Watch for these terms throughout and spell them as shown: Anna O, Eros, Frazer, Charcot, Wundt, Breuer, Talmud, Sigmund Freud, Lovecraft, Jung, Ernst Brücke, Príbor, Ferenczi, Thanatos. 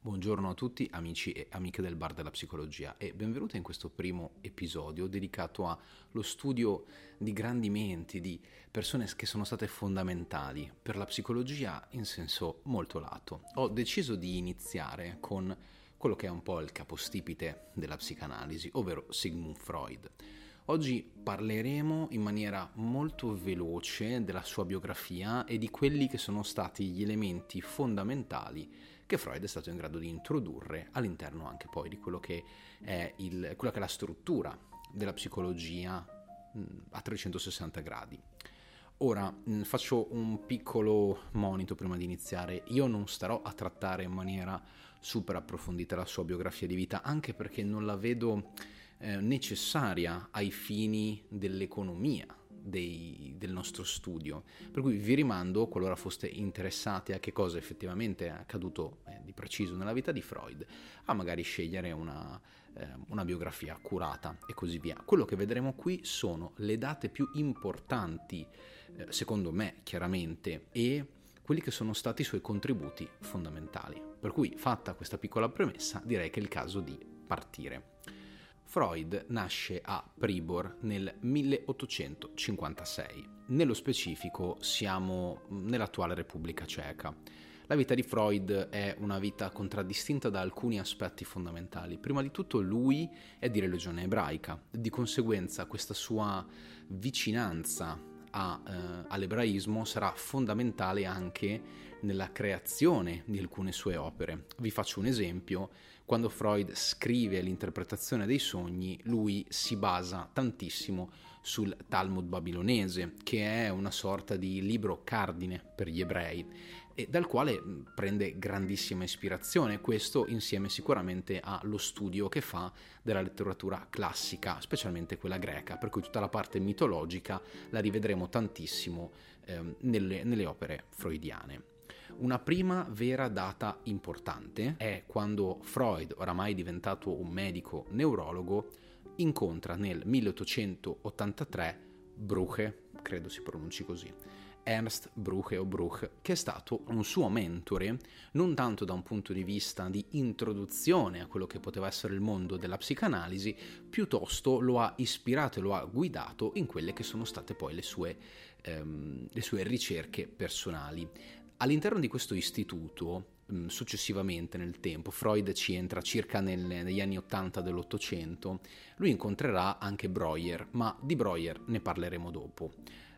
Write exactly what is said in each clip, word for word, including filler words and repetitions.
Buongiorno a tutti amici e amiche del Bar della Psicologia e benvenuti in questo primo episodio dedicato allo studio di grandi menti, di persone che sono state fondamentali per la psicologia in senso molto lato. Ho deciso di iniziare con quello che è un po' il capostipite della psicanalisi, ovvero Sigmund Freud. Oggi parleremo in maniera molto veloce della sua biografia e di quelli che sono stati gli elementi fondamentali che Freud è stato in grado di introdurre all'interno anche poi di quello che è il, quella che è la struttura della psicologia a trecentosessanta gradi. Ora faccio un piccolo monito prima di iniziare. Io non starò a trattare in maniera super approfondita la sua biografia di vita, anche perché non la vedo Eh, necessaria ai fini dell'economia dei, del nostro studio, per cui vi rimando, qualora foste interessati a che cosa effettivamente è accaduto eh, di preciso nella vita di Freud, a magari scegliere una, eh, una biografia accurata e così via. Quello che vedremo qui sono le date più importanti, eh, secondo me chiaramente, e quelli che sono stati i suoi contributi fondamentali. Per cui, fatta questa piccola premessa, direi che è il caso di partire. Freud nasce a Príbor nel milleottocentocinquantasei. Nello specifico siamo nell'attuale Repubblica Ceca. La vita di Freud è una vita contraddistinta da alcuni aspetti fondamentali. Prima di tutto lui è di religione ebraica, di conseguenza questa sua vicinanza a, eh, all'ebraismo sarà fondamentale anche nella creazione di alcune sue opere. Vi faccio un esempio. Quando Freud scrive l'interpretazione dei sogni, lui si basa tantissimo sul Talmud babilonese, che è una sorta di libro cardine per gli ebrei, e dal quale prende grandissima ispirazione, questo insieme sicuramente allo studio che fa della letteratura classica, specialmente quella greca, per cui tutta la parte mitologica la rivedremo tantissimo eh, nelle, nelle opere freudiane. Una prima vera data importante è quando Freud, oramai diventato un medico neurologo, incontra nel milleottocentottantatré Brücke, credo si pronunci così, Ernst Brücke o Brücke, che è stato un suo mentore, non tanto da un punto di vista di introduzione a quello che poteva essere il mondo della psicanalisi, piuttosto lo ha ispirato e lo ha guidato in quelle che sono state poi le sue, ehm, le sue ricerche personali. All'interno di questo istituto, successivamente nel tempo, Freud ci entra circa nel, negli anni ottanta dell'Ottocento, lui incontrerà anche Breuer, ma di Breuer ne parleremo dopo.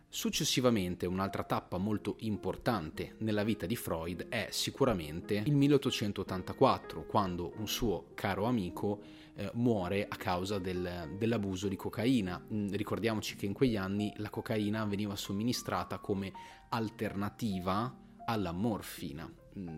Successivamente un'altra tappa molto importante nella vita di Freud è sicuramente il milleottocentottantaquattro, quando un suo caro amico eh, muore a causa del, dell'abuso di cocaina. Ricordiamoci che in quegli anni la cocaina veniva somministrata come alternativa alla morfina.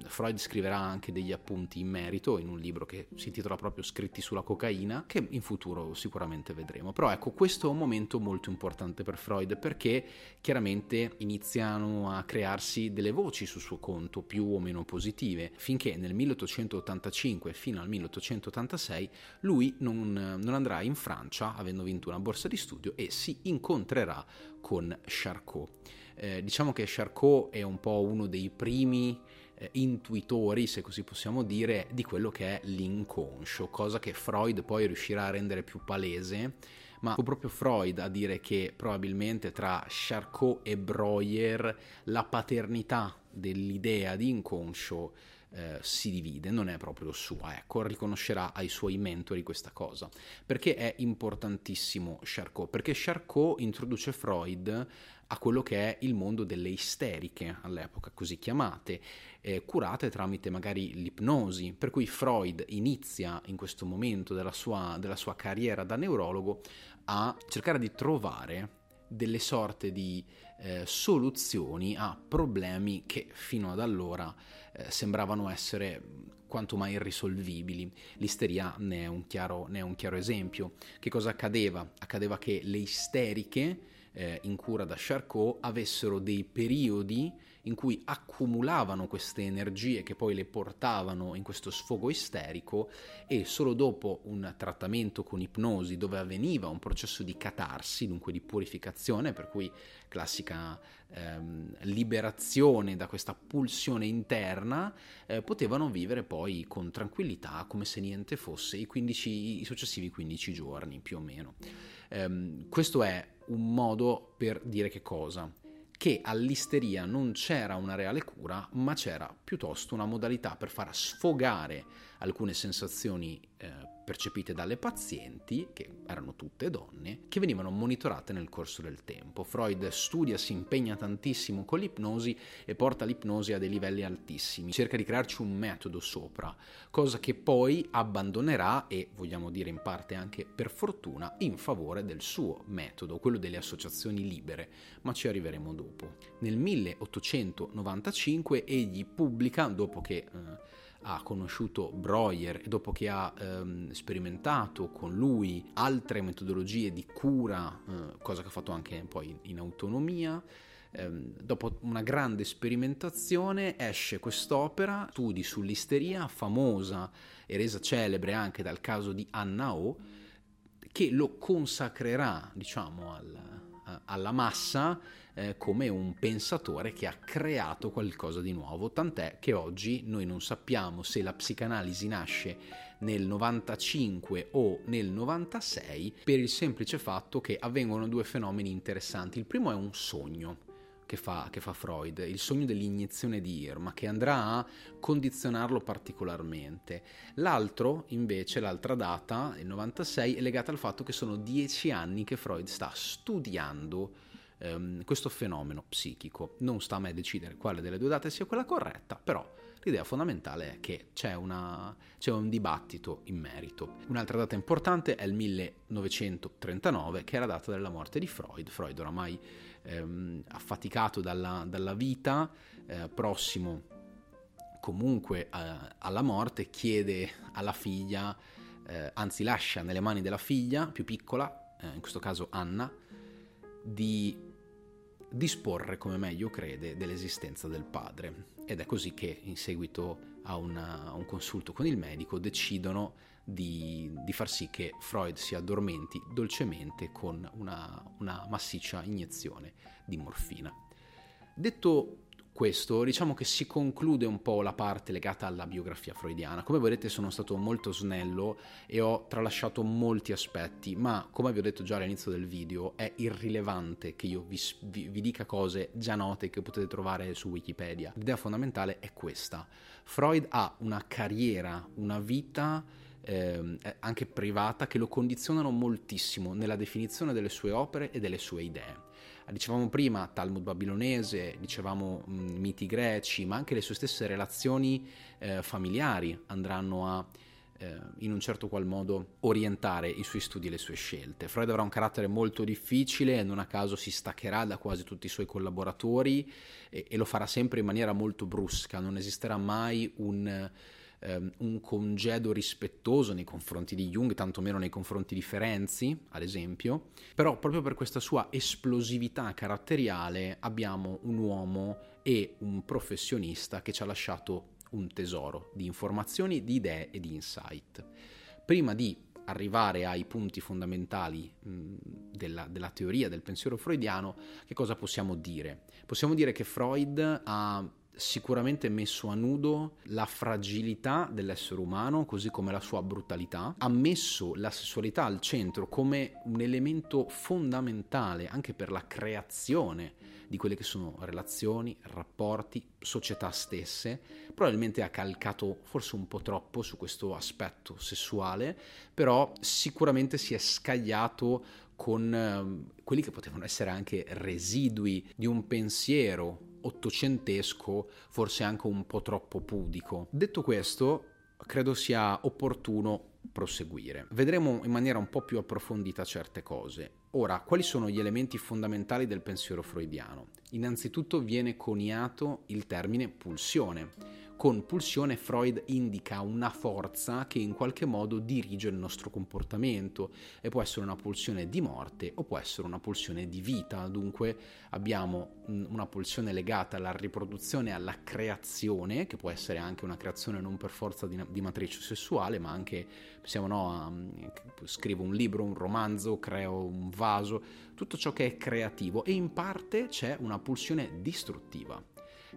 Freud scriverà anche degli appunti in merito in un libro che si intitola proprio Scritti sulla cocaina, che in futuro sicuramente vedremo. Però ecco, questo è un momento molto importante per Freud, perché chiaramente iniziano a crearsi delle voci sul suo conto più o meno positive, finché nel milleottocentottantacinque fino al milleottocentottantasei lui non, non andrà in Francia, avendo vinto una borsa di studio, e si incontrerà con Charcot. Eh, diciamo che Charcot è un po' uno dei primi eh, intuitori, se così possiamo dire, di quello che è l'inconscio, cosa che Freud poi riuscirà a rendere più palese, ma fu proprio Freud a dire che probabilmente tra Charcot e Breuer la paternità dell'idea di inconscio Eh, si divide, non è proprio sua, ecco, riconoscerà ai suoi mentori questa cosa. Perché è importantissimo Charcot? Perché Charcot introduce Freud a quello che è il mondo delle isteriche, all'epoca così chiamate, eh, curate tramite magari l'ipnosi, per cui Freud inizia in questo momento della sua, della sua carriera da neurologo a cercare di trovare delle sorte di eh, soluzioni a problemi che fino ad allora eh, sembravano essere quanto mai irrisolvibili. L'isteria ne è un chiaro, ne è un chiaro esempio. Che cosa accadeva? Accadeva che le isteriche eh, in cura da Charcot avessero dei periodi in cui accumulavano queste energie che poi le portavano in questo sfogo isterico, e solo dopo un trattamento con ipnosi dove avveniva un processo di catarsi, dunque di purificazione, per cui classica ehm, liberazione da questa pulsione interna, eh, potevano vivere poi con tranquillità come se niente fosse i, quindici, i successivi quindici giorni più o meno. Um, questo è un modo per dire che cosa? Che all'isteria non c'era una reale cura, ma c'era piuttosto una modalità per far sfogare alcune sensazioni eh, percepite dalle pazienti, che erano tutte donne, che venivano monitorate nel corso del tempo. Freud studia, si impegna tantissimo con l'ipnosi e porta l'ipnosi a dei livelli altissimi, cerca di crearci un metodo sopra, cosa che poi abbandonerà, e vogliamo dire in parte anche per fortuna, in favore del suo metodo, quello delle associazioni libere, ma ci arriveremo dopo. Nel milleottocentonovantacinque egli pubblica, dopo che eh, ha conosciuto Breuer e dopo che ha ehm, sperimentato con lui altre metodologie di cura, eh, cosa che ha fatto anche poi in autonomia, ehm, dopo una grande sperimentazione esce quest'opera, Studi sull'isteria, famosa e resa celebre anche dal caso di Anna O, che lo consacrerà, diciamo, al... alla massa eh, come un pensatore che ha creato qualcosa di nuovo, tant'è che oggi noi non sappiamo se la psicanalisi nasce nel novantacinque o nel novantasei, per il semplice fatto che avvengono due fenomeni interessanti. Il primo è un sogno che fa, che fa Freud, il sogno dell'iniezione di Irma, che andrà a condizionarlo particolarmente. L'altro, invece, l'altra data, il novantasei, è legata al fatto che sono dieci anni che Freud sta studiando ehm, questo fenomeno psichico. Non sta a me decidere quale delle due date sia quella corretta, però l'idea fondamentale è che c'è, una, c'è un dibattito in merito. Un'altra data importante è il millenovecentotrentanove, che è la data della morte di Freud. Freud oramai ehm, affaticato dalla, dalla vita, eh, prossimo comunque a, alla morte, chiede alla figlia, eh, anzi lascia nelle mani della figlia più piccola, eh, in questo caso Anna, di disporre come meglio crede dell'esistenza del padre, ed è così che in seguito a, una, a un consulto con il medico decidono di, di far sì che Freud si addormenti dolcemente con una, una massiccia iniezione di morfina. Detto questo, diciamo che si conclude un po' la parte legata alla biografia freudiana. Come vedete sono stato molto snello e ho tralasciato molti aspetti, ma come vi ho detto già all'inizio del video è irrilevante che io vi, vi, vi dica cose già note che potete trovare su Wikipedia. L'idea fondamentale è questa: Freud ha una carriera, una vita eh, anche privata, che lo condizionano moltissimo nella definizione delle sue opere e delle sue idee. Dicevamo prima Talmud babilonese, dicevamo mh, miti greci, ma anche le sue stesse relazioni eh, familiari andranno a, eh, in un certo qual modo, orientare i suoi studi e le sue scelte. Freud avrà un carattere molto difficile e non a caso si staccherà da quasi tutti i suoi collaboratori e, e lo farà sempre in maniera molto brusca. Non esisterà mai un... un congedo rispettoso nei confronti di Jung, tantomeno nei confronti di Ferenczi, ad esempio. Però proprio per questa sua esplosività caratteriale abbiamo un uomo e un professionista che ci ha lasciato un tesoro di informazioni, di idee e di insight. Prima di arrivare ai punti fondamentali mh, della, della teoria del pensiero freudiano, che cosa possiamo dire? Possiamo dire che Freud ha sicuramente messo a nudo la fragilità dell'essere umano, così come la sua brutalità, ha messo la sessualità al centro come un elemento fondamentale anche per la creazione di quelle che sono relazioni, rapporti, società stesse. Probabilmente ha calcato forse un po' troppo su questo aspetto sessuale, però sicuramente si è scagliato con quelli che potevano essere anche residui di un pensiero ottocentesco, forse anche un po' troppo pudico. Detto questo, credo sia opportuno proseguire. Vedremo in maniera un po' più approfondita certe cose. Ora, quali sono gli elementi fondamentali del pensiero freudiano? Innanzitutto viene coniato il termine pulsione, Con pulsione Freud indica una forza che in qualche modo dirige il nostro comportamento, e può essere una pulsione di morte o può essere una pulsione di vita. Dunque abbiamo una pulsione legata alla riproduzione e alla creazione, che può essere anche una creazione non per forza di, di matrice sessuale, ma anche, pensiamo, no, a, scrivo un libro, un romanzo, creo un vaso, tutto ciò che è creativo. E in parte c'è una pulsione distruttiva,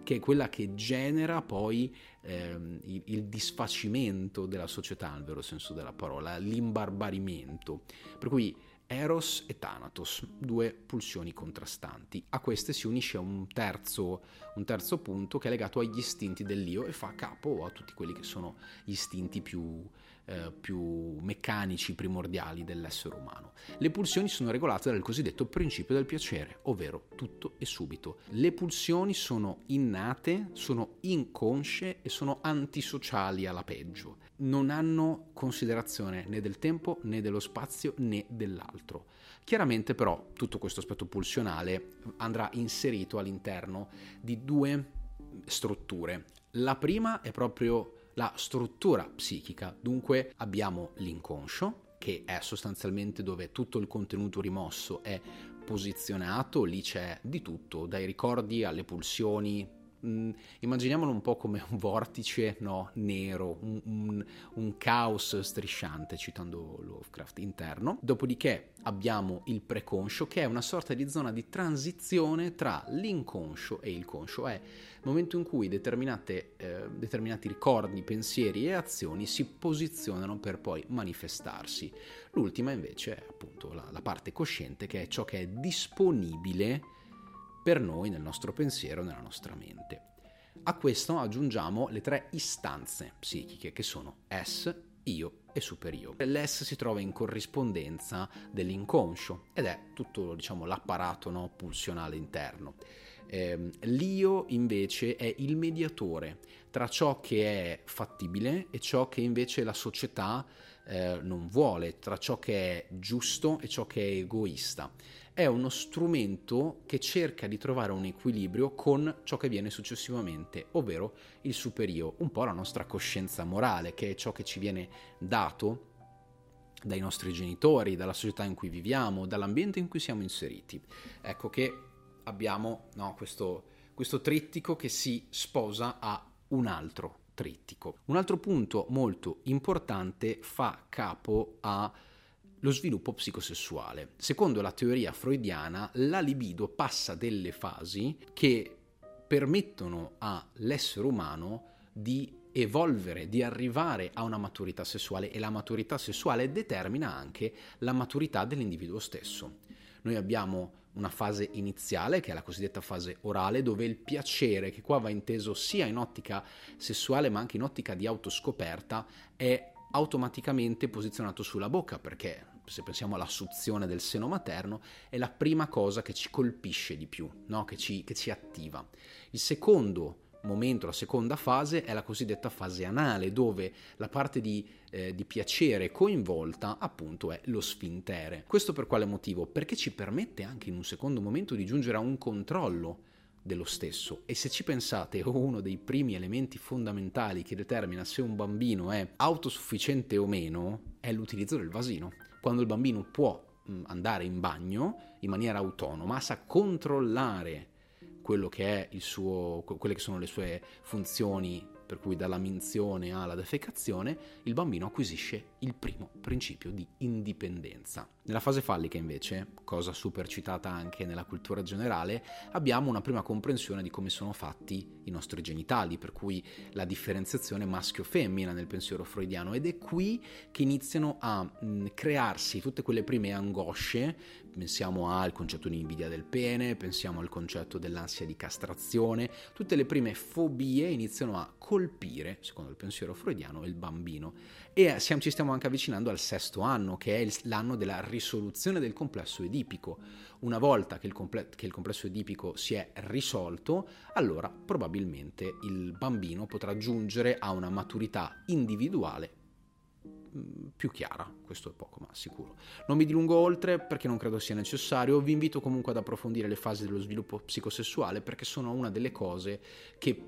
che è quella che genera poi ehm, il, il disfacimento della società, nel vero senso della parola, l'imbarbarimento. Per cui Eros e Thanatos, due pulsioni contrastanti. A queste si unisce un terzo, un terzo punto che è legato agli istinti dell'io e fa capo a tutti quelli che sono gli istinti più, eh, più meccanici, primordiali dell'essere umano. Le pulsioni sono regolate dal cosiddetto principio del piacere, ovvero tutto e subito. Le pulsioni sono innate, sono inconsce e sono antisociali alla peggio. Non hanno considerazione né del tempo, né dello spazio, né dell'altro. Chiaramente però tutto questo aspetto pulsionale andrà inserito all'interno di due strutture. La prima è proprio la struttura psichica, dunque abbiamo l'inconscio, che è sostanzialmente dove tutto il contenuto rimosso è posizionato, lì c'è di tutto, dai ricordi alle pulsioni. Immaginiamolo un po' come un vortice, no, nero, un, un, un caos strisciante, citando Lovecraft, interno. Dopodiché abbiamo il preconscio, che è una sorta di zona di transizione tra l'inconscio e il conscio, è il momento in cui determinate, eh, determinati ricordi, pensieri e azioni si posizionano per poi manifestarsi. L'ultima invece è appunto la, la parte cosciente, che è ciò che è disponibile per noi nel nostro pensiero, nella nostra mente. A questo aggiungiamo le tre istanze psichiche, che sono es, io e superio. L'es si trova in corrispondenza dell'inconscio ed è tutto, diciamo, l'apparato, no, pulsionale interno. Eh, l'io invece è il mediatore tra ciò che è fattibile e ciò che invece la società eh, non vuole, tra ciò che è giusto e ciò che è egoista. È uno strumento che cerca di trovare un equilibrio con ciò che viene successivamente, ovvero il superio, un po' la nostra coscienza morale, che è ciò che ci viene dato dai nostri genitori, dalla società in cui viviamo, dall'ambiente in cui siamo inseriti. Ecco che abbiamo, no, questo, questo trittico che si sposa a un altro trittico. Un altro punto molto importante fa capo a lo sviluppo psicosessuale. Secondo la teoria freudiana, la libido passa delle fasi che permettono all'essere umano di evolvere, di arrivare a una maturità sessuale, e la maturità sessuale determina anche la maturità dell'individuo stesso. Noi abbiamo una fase iniziale, che è la cosiddetta fase orale, dove il piacere, che qua va inteso sia in ottica sessuale ma anche in ottica di autoscoperta, è automaticamente posizionato sulla bocca, perché se pensiamo alla suzione del seno materno è la prima cosa che ci colpisce di più, no? che, ci, che ci attiva. Il secondo momento, la seconda fase, è la cosiddetta fase anale, dove la parte di, eh, di piacere coinvolta appunto è lo sfintere. Questo per quale motivo? Perché ci permette anche in un secondo momento di giungere a un controllo dello stesso. E se ci pensate, uno dei primi elementi fondamentali che determina se un bambino è autosufficiente o meno è l'utilizzo del vasino. Quando il bambino può andare in bagno in maniera autonoma, sa controllare quello che è il suo, quelle che sono le sue funzioni, per cui dalla minzione alla defecazione, il bambino acquisisce il primo principio di indipendenza. Nella fase fallica invece, cosa super citata anche nella cultura generale, abbiamo una prima comprensione di come sono fatti i nostri genitali, per cui la differenziazione maschio-femmina nel pensiero freudiano, ed è qui che iniziano a mh, crearsi tutte quelle prime angosce. Pensiamo al concetto di invidia del pene, pensiamo al concetto dell'ansia di castrazione, tutte le prime fobie iniziano a colpire, secondo il pensiero freudiano, il bambino. E siamo, ci stiamo anche avvicinando al sesto anno, che è il, l'anno della risoluzione del complesso edipico. Una volta che il, comple- che il complesso edipico si è risolto, allora probabilmente il bambino potrà giungere a una maturità individuale più chiara, questo è poco ma sicuro. Non mi dilungo oltre perché non credo sia necessario, vi invito comunque ad approfondire le fasi dello sviluppo psicosessuale, perché sono una delle cose che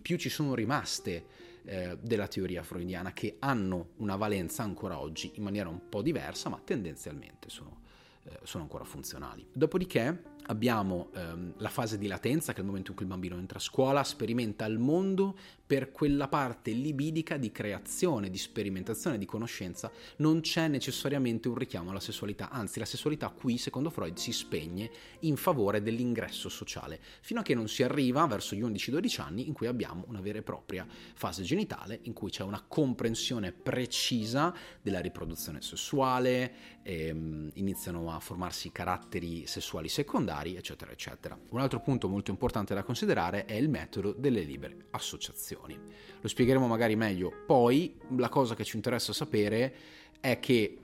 più ci sono rimaste eh, della teoria freudiana, che hanno una valenza ancora oggi in maniera un po' diversa, ma tendenzialmente sono, eh, sono ancora funzionali. Dopodiché abbiamo ehm, la fase di latenza, che è il momento in cui il bambino entra a scuola, sperimenta il mondo per quella parte libidica di creazione, di sperimentazione, di conoscenza. Non c'è necessariamente un richiamo alla sessualità, anzi la sessualità qui, secondo Freud, si spegne in favore dell'ingresso sociale, fino a che non si arriva verso gli undici dodici anni, in cui abbiamo una vera e propria fase genitale, in cui c'è una comprensione precisa della riproduzione sessuale, ehm, iniziano a formarsi caratteri sessuali secondari, eccetera eccetera. Un altro punto molto importante da considerare è il metodo delle libere associazioni. Lo spiegheremo magari meglio poi. La cosa che ci interessa sapere è che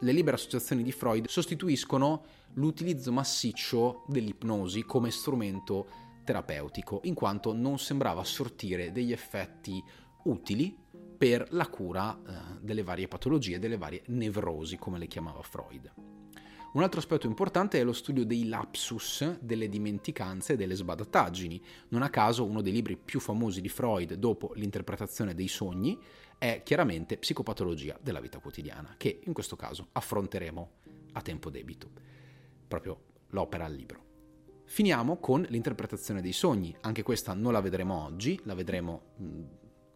le libere associazioni di Freud sostituiscono l'utilizzo massiccio dell'ipnosi come strumento terapeutico, in quanto non sembrava sortire degli effetti utili per la cura eh, delle varie patologie, delle varie nevrosi, come le chiamava Freud. Un altro aspetto importante è lo studio dei lapsus, delle dimenticanze e delle sbadattaggini. Non a caso uno dei libri più famosi di Freud dopo l'interpretazione dei sogni è chiaramente Psicopatologia della vita quotidiana, che in questo caso affronteremo a tempo debito, proprio l'opera al libro. Finiamo con l'interpretazione dei sogni. Anche questa non la vedremo oggi, la vedremo mh,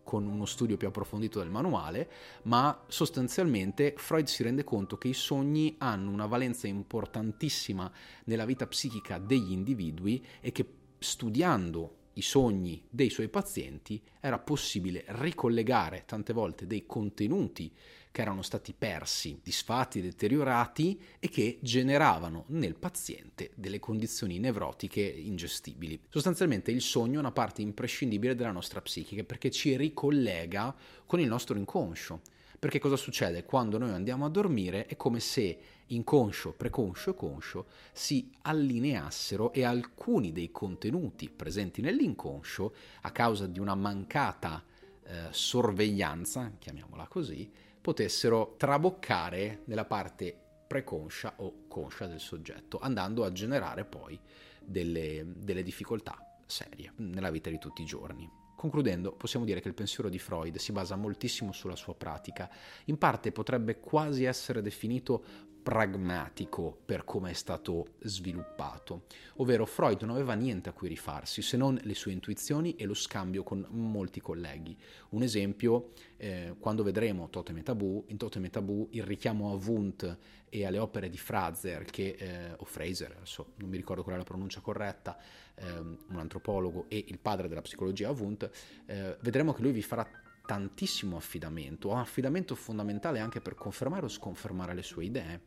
con uno studio più approfondito del manuale, ma sostanzialmente Freud si rende conto che i sogni hanno una valenza importantissima nella vita psichica degli individui e che studiando i sogni dei suoi pazienti era possibile ricollegare tante volte dei contenuti che erano stati persi, disfatti, deteriorati e che generavano nel paziente delle condizioni nevrotiche ingestibili. Sostanzialmente il sogno è una parte imprescindibile della nostra psiche, perché ci ricollega con il nostro inconscio. Perché cosa succede? Quando noi andiamo a dormire è come se inconscio, preconscio e conscio si allineassero e alcuni dei contenuti presenti nell'inconscio, a causa di una mancata eh, sorveglianza, chiamiamola così, potessero traboccare nella parte preconscia o conscia del soggetto, andando a generare poi delle, delle difficoltà serie nella vita di tutti i giorni. Concludendo, possiamo dire che il pensiero di Freud si basa moltissimo sulla sua pratica. In parte potrebbe quasi essere definito pragmatico per come è stato sviluppato, ovvero Freud non aveva niente a cui rifarsi se non le sue intuizioni e lo scambio con molti colleghi. Un esempio, eh, quando vedremo Totem e Tabù, in Totem e Tabù il richiamo a Wundt e alle opere di Frazer, che, eh, o Frazer, adesso non mi ricordo qual è la pronuncia corretta, eh, un antropologo e il padre della psicologia Wundt, eh, vedremo che lui vi farà tantissimo affidamento, un affidamento fondamentale anche per confermare o sconfermare le sue idee.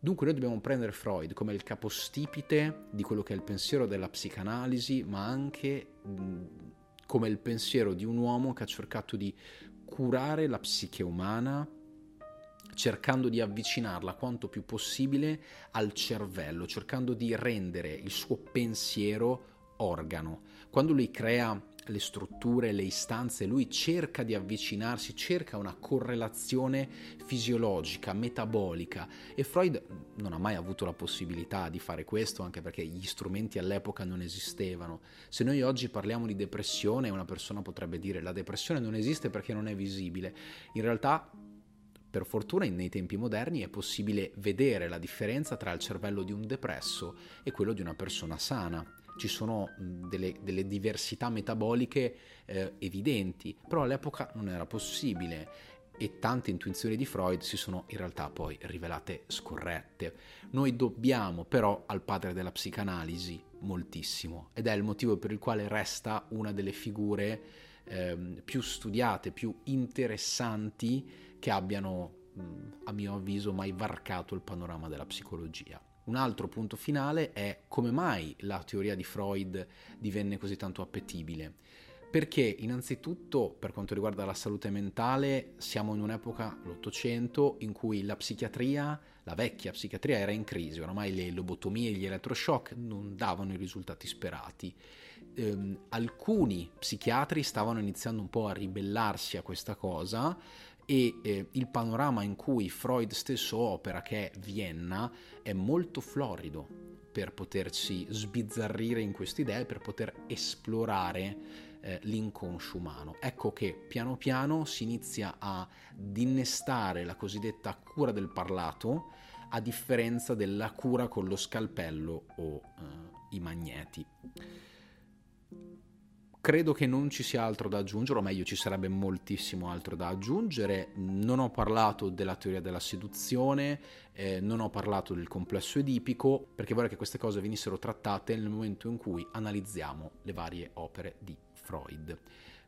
Dunque noi dobbiamo prendere Freud come il capostipite di quello che è il pensiero della psicanalisi, ma anche mh, come il pensiero di un uomo che ha cercato di curare la psiche umana, cercando di avvicinarla quanto più possibile al cervello, cercando di rendere il suo pensiero organo. Quando lui crea le strutture, le istanze, lui cerca di avvicinarsi, cerca una correlazione fisiologica, metabolica, e Freud non ha mai avuto la possibilità di fare questo, anche perché gli strumenti all'epoca non esistevano. Se noi oggi parliamo di depressione, una persona potrebbe dire la depressione non esiste perché non è visibile. In realtà, per fortuna, nei tempi moderni è possibile vedere la differenza tra il cervello di un depresso e quello di una persona sana. Ci sono delle, delle diversità metaboliche eh, evidenti, però all'epoca non era possibile e tante intuizioni di Freud si sono in realtà poi rivelate scorrette. Noi dobbiamo però al padre della psicanalisi moltissimo, ed è il motivo per il quale resta una delle figure eh, più studiate, più interessanti, che abbiano a mio avviso mai varcato il panorama della psicologia. Un altro punto finale è come mai la teoria di Freud divenne così tanto appetibile. Perché innanzitutto, per quanto riguarda la salute mentale, siamo in un'epoca, l'Ottocento, in cui la psichiatria, la vecchia psichiatria, era in crisi. Oramai le lobotomie e gli elettroshock non davano i risultati sperati. Ehm, alcuni psichiatri stavano iniziando un po' a ribellarsi a questa cosa, e eh, il panorama in cui Freud stesso opera, che è Vienna, è molto florido. per poterci sbizzarrire in queste idee, per poter esplorare eh, l'inconscio umano. Ecco che piano piano si inizia a innestare la cosiddetta cura del parlato, a differenza della cura con lo scalpello o eh, i magneti. Credo che non ci sia altro da aggiungere, o meglio ci sarebbe moltissimo altro da aggiungere. Non ho parlato della teoria della seduzione, eh, non ho parlato del complesso edipico, perché vorrei che queste cose venissero trattate nel momento in cui analizziamo le varie opere di Freud,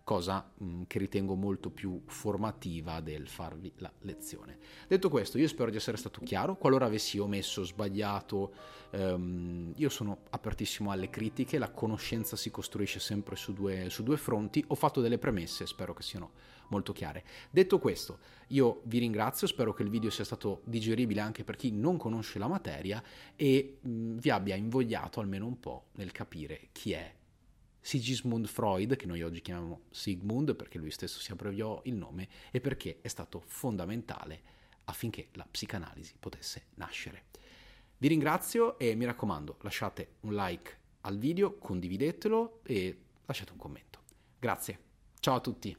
cosa mh, che ritengo molto più formativa del farvi la lezione. Detto questo, io spero di essere stato chiaro. Qualora avessi omesso, sbagliato, ehm, io sono apertissimo alle critiche, la conoscenza si costruisce sempre su due, su due fronti. Ho fatto delle premesse, spero che siano molto chiare. Detto questo, io vi ringrazio, spero che il video sia stato digeribile anche per chi non conosce la materia e mh, vi abbia invogliato almeno un po' nel capire chi è Sigismund Freud, che noi oggi chiamiamo Sigmund perché lui stesso si abbreviò il nome e perché è stato fondamentale affinché la psicanalisi potesse nascere. Vi ringrazio e mi raccomando, lasciate un like al video, condividetelo e lasciate un commento. Grazie, ciao a tutti!